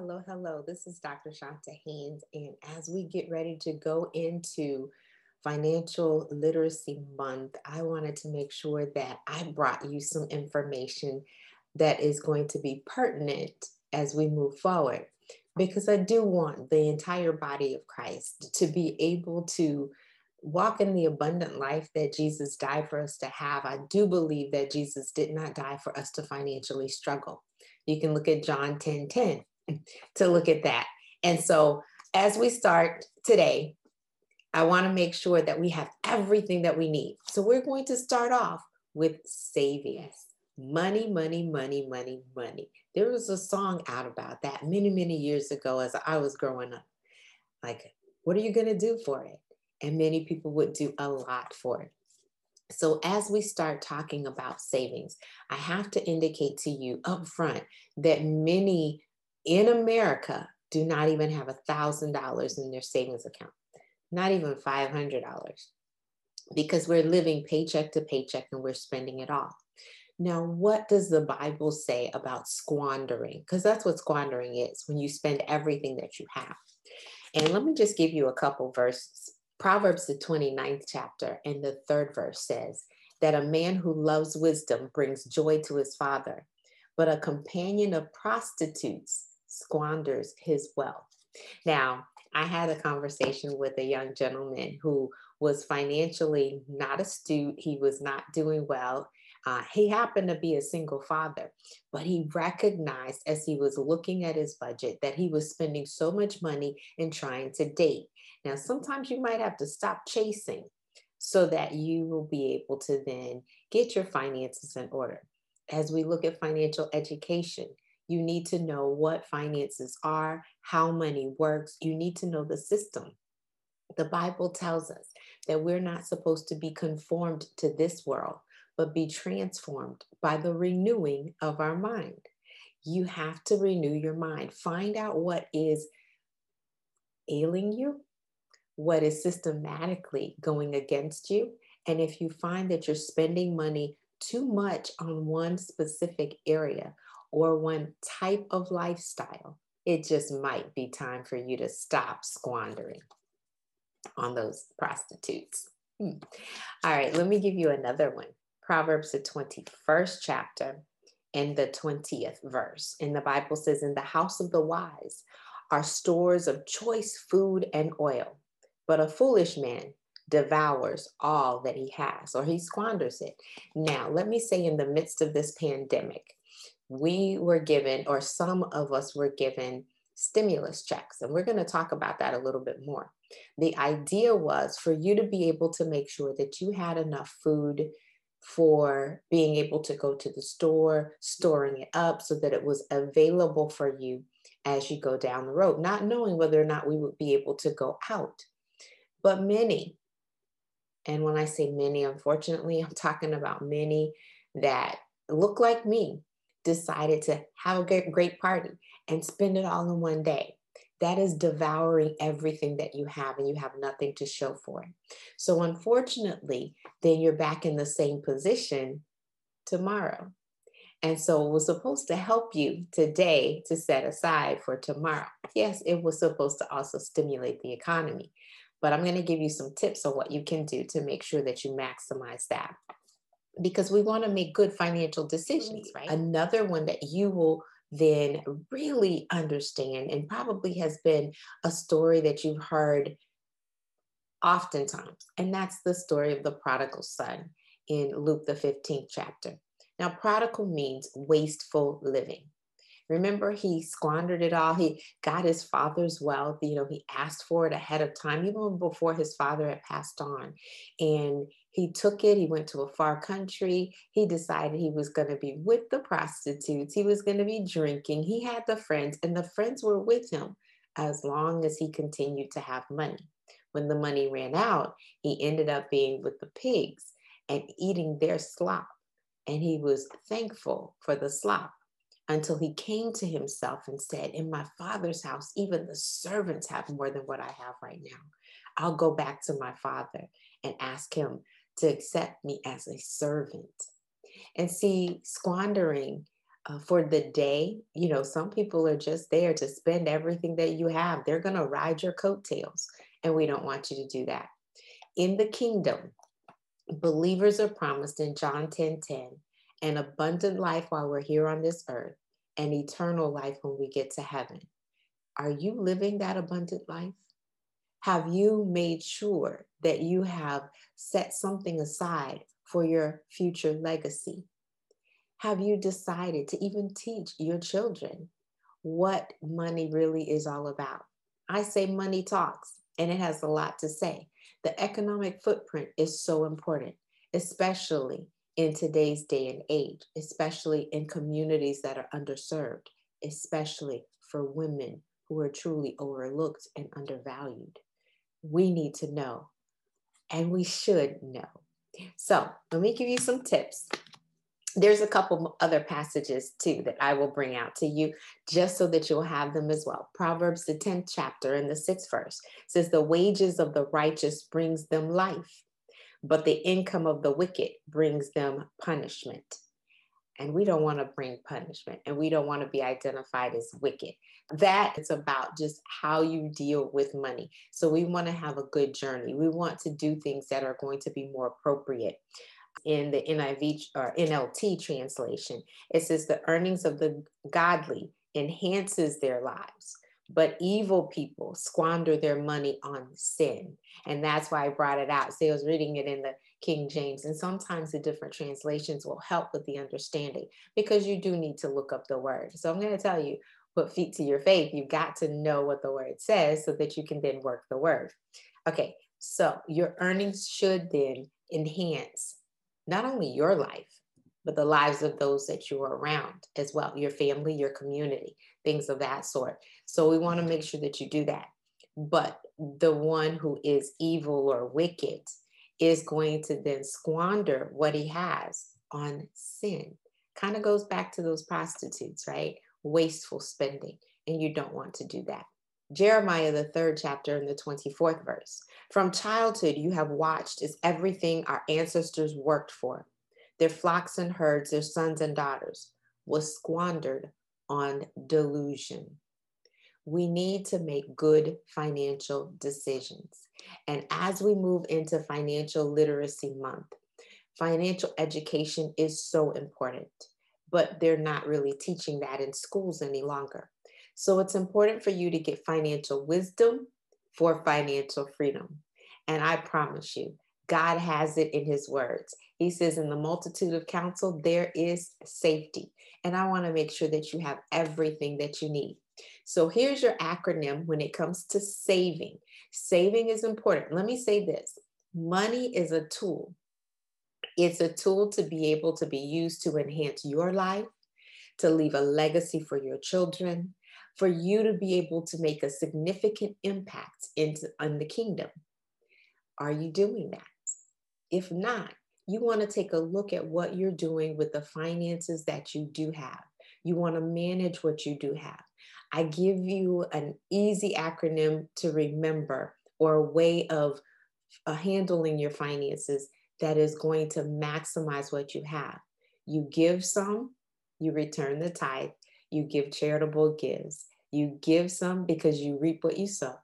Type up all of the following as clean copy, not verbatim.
Well, hello. This is Dr. Shanta Haynes, and as we get ready to go into Financial Literacy Month, I wanted to make sure that I brought you some information that is going to be pertinent as we move forward, because I do want the entire body of Christ to be able to walk in the abundant life that Jesus died for us to have. I do believe that Jesus did not die for us to financially struggle. You can look at John 10:10 to look at that. And so as we start today, I want to make sure that we have everything that we need. So we're going to start off with savings. Money. There was a song out about that many years ago as I was growing up. Like, what are you going to do for it? And many people would do a lot for it. So as we start talking about savings, I have to indicate to you up front that many in America do not even have $1,000 in their savings account. Not even $500, because we're living paycheck to paycheck and we're spending it all. Now, what does the Bible say about squandering? Because that's what squandering is, when you spend everything that you have. And let me just give you a couple verses. Proverbs, the 29th chapter and the 3rd verse says that a man who loves wisdom brings joy to his father, but a companion of prostitutes squanders his wealth. Now, I had a conversation with a young gentleman who was financially not astute. He was not doing well. He happened to be a single father, but he recognized as he was looking at his budget that he was spending so much money in trying to date. Now, sometimes you might have to stop chasing so that you will be able to then get your finances in order. As we look at financial education, you need to know what finances are, how money works. You need to know the system. The Bible tells us that we're not supposed to be conformed to this world, but be transformed by the renewing of our mind. You have to renew your mind. Find out what is ailing you, what is systematically going against you. And if you find that you're spending money too much on one specific area, or one type of lifestyle, it just might be time for you to stop squandering on those prostitutes. All right, let me give you another one. Proverbs, the 21st chapter and the 20th verse. And the Bible says, "In the house of the wise are stores of choice food and oil, but a foolish man devours all that he has," or he squanders it. Now, let me say, in the midst of this pandemic, we were given, or some of us were given, stimulus checks. And we're going to talk about that a little bit more. The idea was for you to be able to make sure that you had enough food for being able to go to the store, storing it up so that it was available for you as you go down the road, not knowing whether or not we would be able to go out. But many, and when I say many, unfortunately, I'm talking about many that look like me, decided to have a great party and spend it all in one day. That is devouring everything that you have, and you have nothing to show for it. So unfortunately, then you're back in the same position tomorrow. And so it was supposed to help you today to set aside for tomorrow. Yes, it was supposed to also stimulate the economy, but I'm going to give you some tips on what you can do to make sure that you maximize that, because we want to make good financial decisions, right? Another one that you will then really understand, and probably has been a story that you've heard oftentimes, and that's the story of the prodigal son in Luke, the 15th chapter. Now, prodigal means wasteful living. Remember, he squandered it all. He got his father's wealth. You know, he asked for it ahead of time, even before his father had passed on. And he took it. He went to a far country. He decided he was going to be with the prostitutes. He was going to be drinking. He had the friends, and the friends were with him as long as he continued to have money. When the money ran out, he ended up being with the pigs and eating their slop. And he was thankful for the slop until he came to himself and said, in my father's house, even the servants have more than what I have right now. I'll go back to my father and ask him to accept me as a servant. And see, squandering for the day, you know, some people are just there to spend everything that you have. They're going to ride your coattails, and we don't want you to do that. In the kingdom, believers are promised in John 10:10, an abundant life while we're here on this earth, and eternal life when we get to heaven. Are you living that abundant life? Have you made sure that you have set something aside for your future legacy? Have you decided to even teach your children what money really is all about? I say money talks, and it has a lot to say. The economic footprint is so important, especially in today's day and age, especially in communities that are underserved, especially for women who are truly overlooked and undervalued. We need to know, and we should know. So let me give you some tips. There's a couple other passages too that I will bring out to you just so that you'll have them as well. Proverbs, the 10th chapter and the 6th verse says, the wages of the righteous brings them life, but the income of the wicked brings them punishment. And we don't want to bring punishment, and we don't want to be identified as wicked. That it's about just how you deal with money. So we want to have a good journey. We want to do things that are going to be more appropriate. In the NIV or NLT translation, it says the earnings of the godly enhances their lives, but evil people squander their money on sin. And that's why I brought it out. So I was reading it in the King James, and sometimes the different translations will help with the understanding, because you do need to look up the word. So I'm going to tell you, put feet to your faith. You've got to know what the word says so that you can then work the word. Okay, so your earnings should then enhance not only your life, but the lives of those that you are around as well, your family, your community, things of that sort. So we want to make sure that you do that. But the one who is evil or wicked is going to then squander what he has on sin. Kind of goes back to those prostitutes, right? Wasteful spending. And you don't want to do that. Jeremiah, the 3rd chapter and the 24th verse. From childhood, you have watched as everything our ancestors worked for, their flocks and herds, their sons and daughters, was squandered on delusion. We need to make good financial decisions. And as we move into Financial Literacy Month, financial education is so important, but they're not really teaching that in schools any longer. So it's important for you to get financial wisdom for financial freedom. And I promise you, God has it in his words. He says, in the multitude of counsel, there is safety. And I want to make sure that you have everything that you need. So here's your acronym when it comes to saving. Saving is important. Let me say this. Money is a tool. It's a tool to be able to be used to enhance your life, to leave a legacy for your children, for you to be able to make a significant impact on the kingdom. Are you doing that? If not, you want to take a look at what you're doing with the finances that you do have. You want to manage what you do have. I give you an easy acronym to remember, or a way of handling your finances that is going to maximize what you have. You give some, you return the tithe. You give charitable gifts. You give some because you reap what you sow.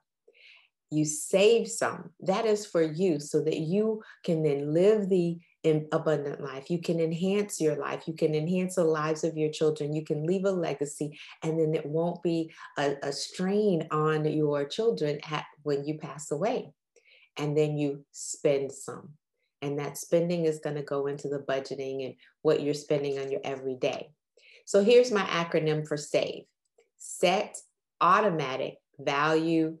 You save some. That is for you so that you can then live the abundant life. You can enhance your life. You can enhance the lives of your children. You can leave a legacy, and then it won't be a strain on your children when you pass away. And then you spend some. And that spending is going to go into the budgeting and what you're spending on your everyday. So here's my acronym for SAVE: set automatic value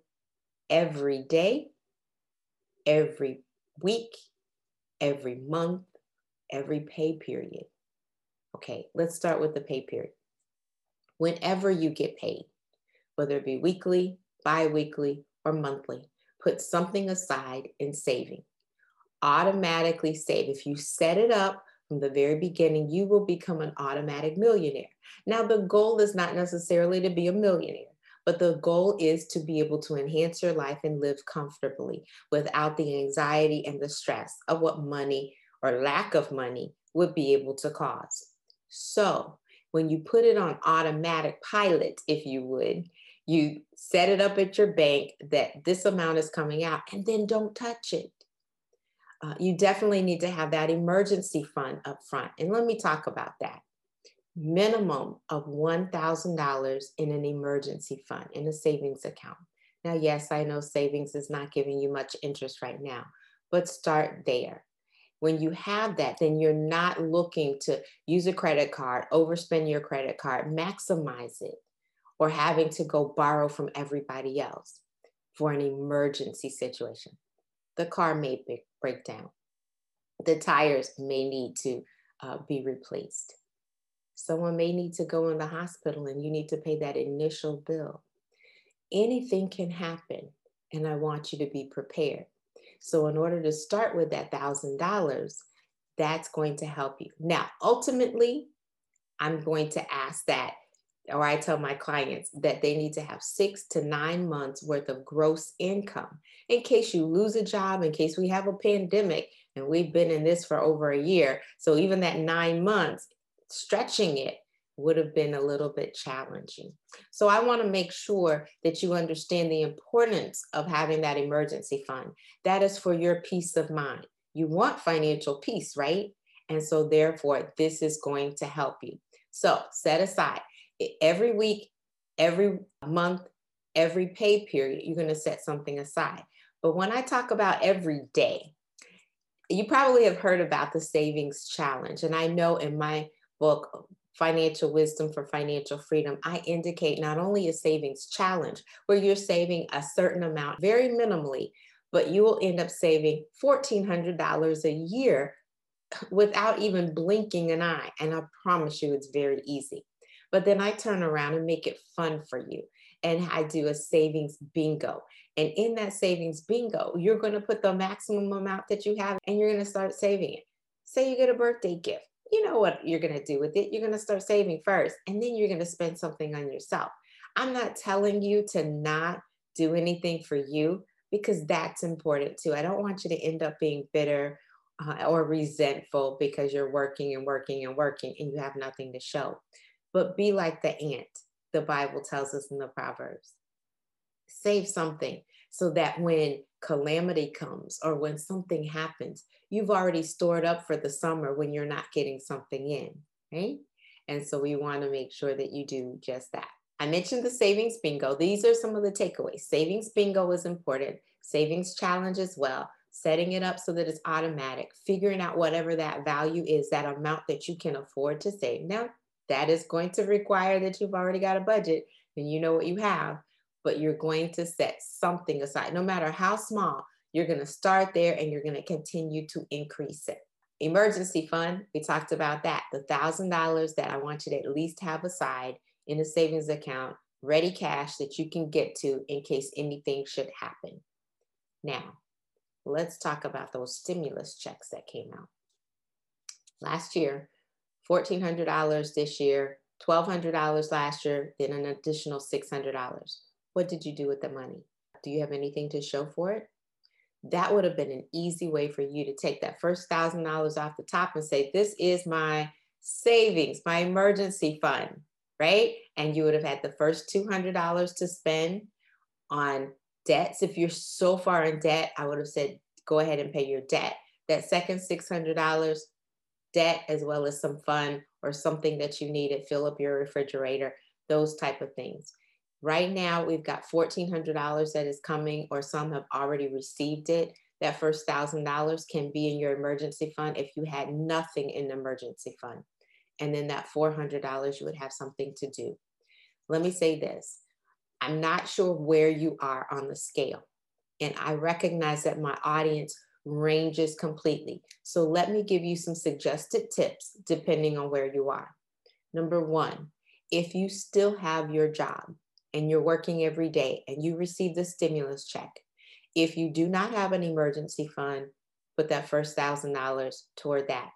every day, every week, every month, every pay period. Okay, let's start with the pay period. Whenever you get paid, whether it be weekly, bi-weekly, or monthly, put something aside in saving. Automatically save. If you set it up from the very beginning, you will become an automatic millionaire. Now, the goal is not necessarily to be a millionaire, but the goal is to be able to enhance your life and live comfortably without the anxiety and the stress of what money or lack of money would be able to cause. So when you put it on automatic pilot, if you would, you set it up at your bank that this amount is coming out, and then don't touch it. You definitely need to have that emergency fund up front. And let me talk about that. Minimum of $1,000 in an emergency fund, in a savings account. Now, yes, I know savings is not giving you much interest right now, but start there. When you have that, then you're not looking to use a credit card, overspend your credit card, maximize it, or having to go borrow from everybody else for an emergency situation. The car may break down. The tires may need to be replaced. Someone may need to go in the hospital and you need to pay that initial bill. Anything can happen, and I want you to be prepared. So in order to start with that $1,000, that's going to help you. Now, ultimately, I'm going to ask that, or I tell my clients that they need to have 6 to 9 months worth of gross income in case you lose a job, in case we have a pandemic, and we've been in this for over a year. So even that 9 months, stretching it would have been a little bit challenging. So I want to make sure that you understand the importance of having that emergency fund. That is for your peace of mind. You want financial peace, right? And so therefore, this is going to help you. So set aside. Every week, every month, every pay period, you're going to set something aside. But when I talk about every day, you probably have heard about the savings challenge. And I know in my book, Financial Wisdom for Financial Freedom, I indicate not only a savings challenge where you're saving a certain amount, very minimally, but you will end up saving $1,400 a year without even blinking an eye. And I promise you, it's very easy. But then I turn around and make it fun for you. And I do a savings bingo. And in that savings bingo, you're going to put the maximum amount that you have and you're going to start saving it. Say you get a birthday gift. You know what you're going to do with it. You're going to start saving first, and then you're going to spend something on yourself. I'm not telling you to not do anything for you, because that's important too. I don't want you to end up being bitter or resentful because you're working and working and working and you have nothing to show. But be like the ant, the Bible tells us in the Proverbs. Save something so that when calamity comes or when something happens, you've already stored up for the summer when you're not getting something in, right? And so we want to make sure that you do just that. I mentioned the savings bingo. These are some of the takeaways. Savings bingo is important. Savings challenge as well. Setting it up so that it's automatic. Figuring out whatever that value is, that amount that you can afford to save. Now, that is going to require that you've already got a budget and you know what you have, but you're going to set something aside. No matter how small, you're going to start there and you're going to continue to increase it. Emergency fund, we talked about that. The $1,000 that I want you to at least have aside in a savings account, ready cash that you can get to in case anything should happen. Now, let's talk about those stimulus checks that came out. Last year, $1,400 this year, $1,200 last year, then an additional $600. What did you do with the money? Do you have anything to show for it? That would have been an easy way for you to take that first $1,000 off the top and say, this is my savings, my emergency fund, right? And you would have had the first $200 to spend on debts. If you're so far in debt, I would have said, go ahead and pay your debt. That second $600, debt, as well as some fun or something that you needed, fill up your refrigerator, those type of things. Right now, we've got $1,400 that is coming, or some have already received it. That first $1,000 can be in your emergency fund if you had nothing in the emergency fund. And then that $400, you would have something to do. Let me say this. I'm not sure where you are on the scale. And I recognize that my audience ranges completely. So let me give you some suggested tips depending on where you are. Number 1, if you still have your job and you're working every day and you receive the stimulus check, if you do not have an emergency fund, put that first $1,000 toward that.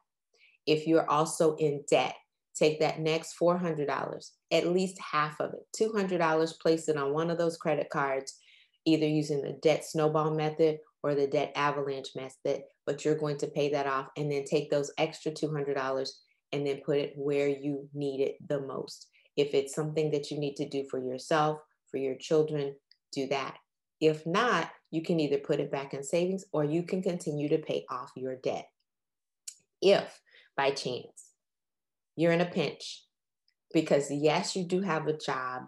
If you're also in debt, take that next $400, at least half of it, $200, place it on one of those credit cards, either using the debt snowball method or the debt avalanche method, but you're going to pay that off and then take those extra $200 and then put it where you need it the most. If it's something that you need to do for yourself, for your children, do that. If not, you can either put it back in savings or you can continue to pay off your debt. If by chance you're in a pinch, because yes, you do have a job,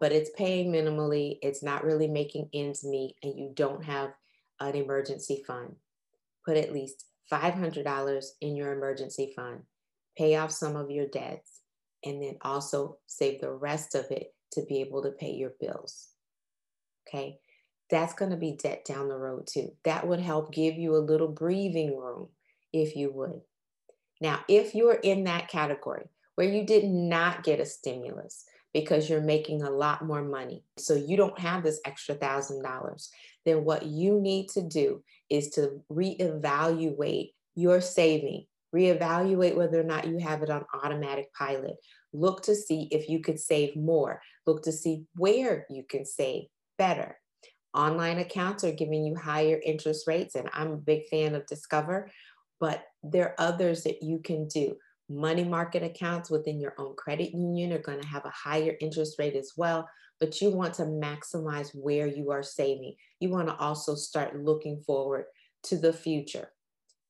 but it's paying minimally, it's not really making ends meet, and you don't have an emergency fund, put at least $500 in your emergency fund, pay off some of your debts, and then also save the rest of it to be able to pay your bills. Okay, that's going to be debt down the road too. That would help give you a little breathing room if you would. Now, if you're in that category where you did not get a stimulus because you're making a lot more money, so you don't have this extra $1,000, then what you need to do is to reevaluate your saving. Reevaluate whether or not you have it on automatic pilot. Look to see if you could save more. Look to see where you can save better. Online accounts are giving you higher interest rates, and I'm a big fan of Discover, but there are others that you can do. Money market accounts within your own credit union are going to have a higher interest rate as well, but you want to maximize where you are saving. You want to also start looking forward to the future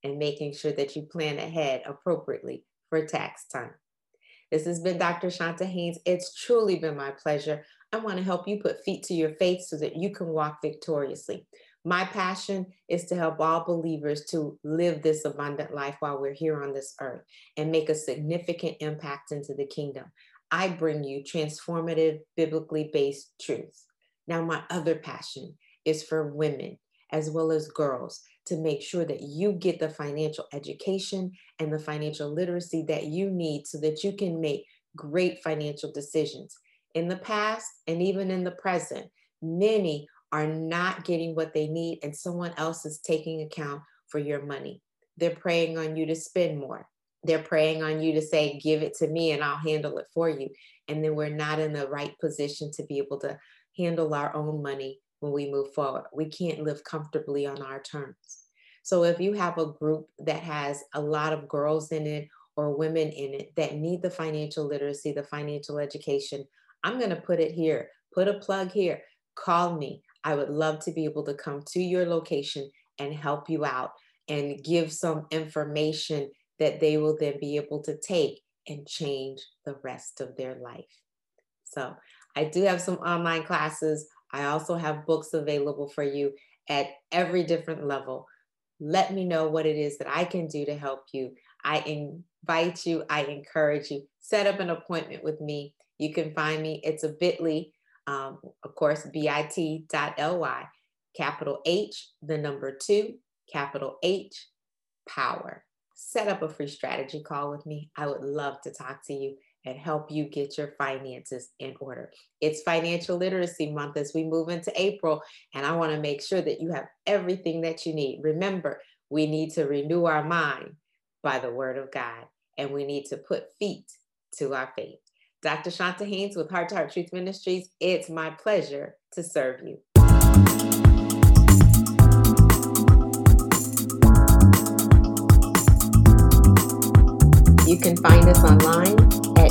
and making sure that you plan ahead appropriately for tax time. This has been Dr. Shanta Haynes. It's truly been my pleasure. I want to help you put feet to your faith so that you can walk victoriously. My passion is to help all believers to live this abundant life while we're here on this earth and make a significant impact into the kingdom. I bring you transformative, biblically based truths. Now, my other passion is for women as well as girls, to make sure that you get the financial education and the financial literacy that you need so that you can make great financial decisions. In the past and even in the present, many are not getting what they need and someone else is taking account for your money. They're preying on you to spend more. They're preying on you to say, give it to me and I'll handle it for you. And then we're not in the right position to be able to handle our own money when we move forward. We can't live comfortably on our terms. So if you have a group that has a lot of girls in it or women in it that need the financial literacy, the financial education, I'm going to put it here, put a plug here, call me. I would love to be able to come to your location and help you out and give some information that they will then be able to take and change the rest of their life. So I do have some online classes. I also have books available for you at every different level. Let me know what it is that I can do to help you. I invite you, I encourage you, set up an appointment with me. You can find me, it's a bit.ly, of course, bit.ly, H2, power. Set up a free strategy call with me. I would love to talk to you and help you get your finances in order. It's Financial Literacy Month as we move into April, and I want to make sure that you have everything that you need. Remember, we need to renew our mind by the Word of God, and we need to put feet to our faith. Dr. Shanta Haynes with Heart to Heart Truth Ministries, it's my pleasure to serve you. You can find us online at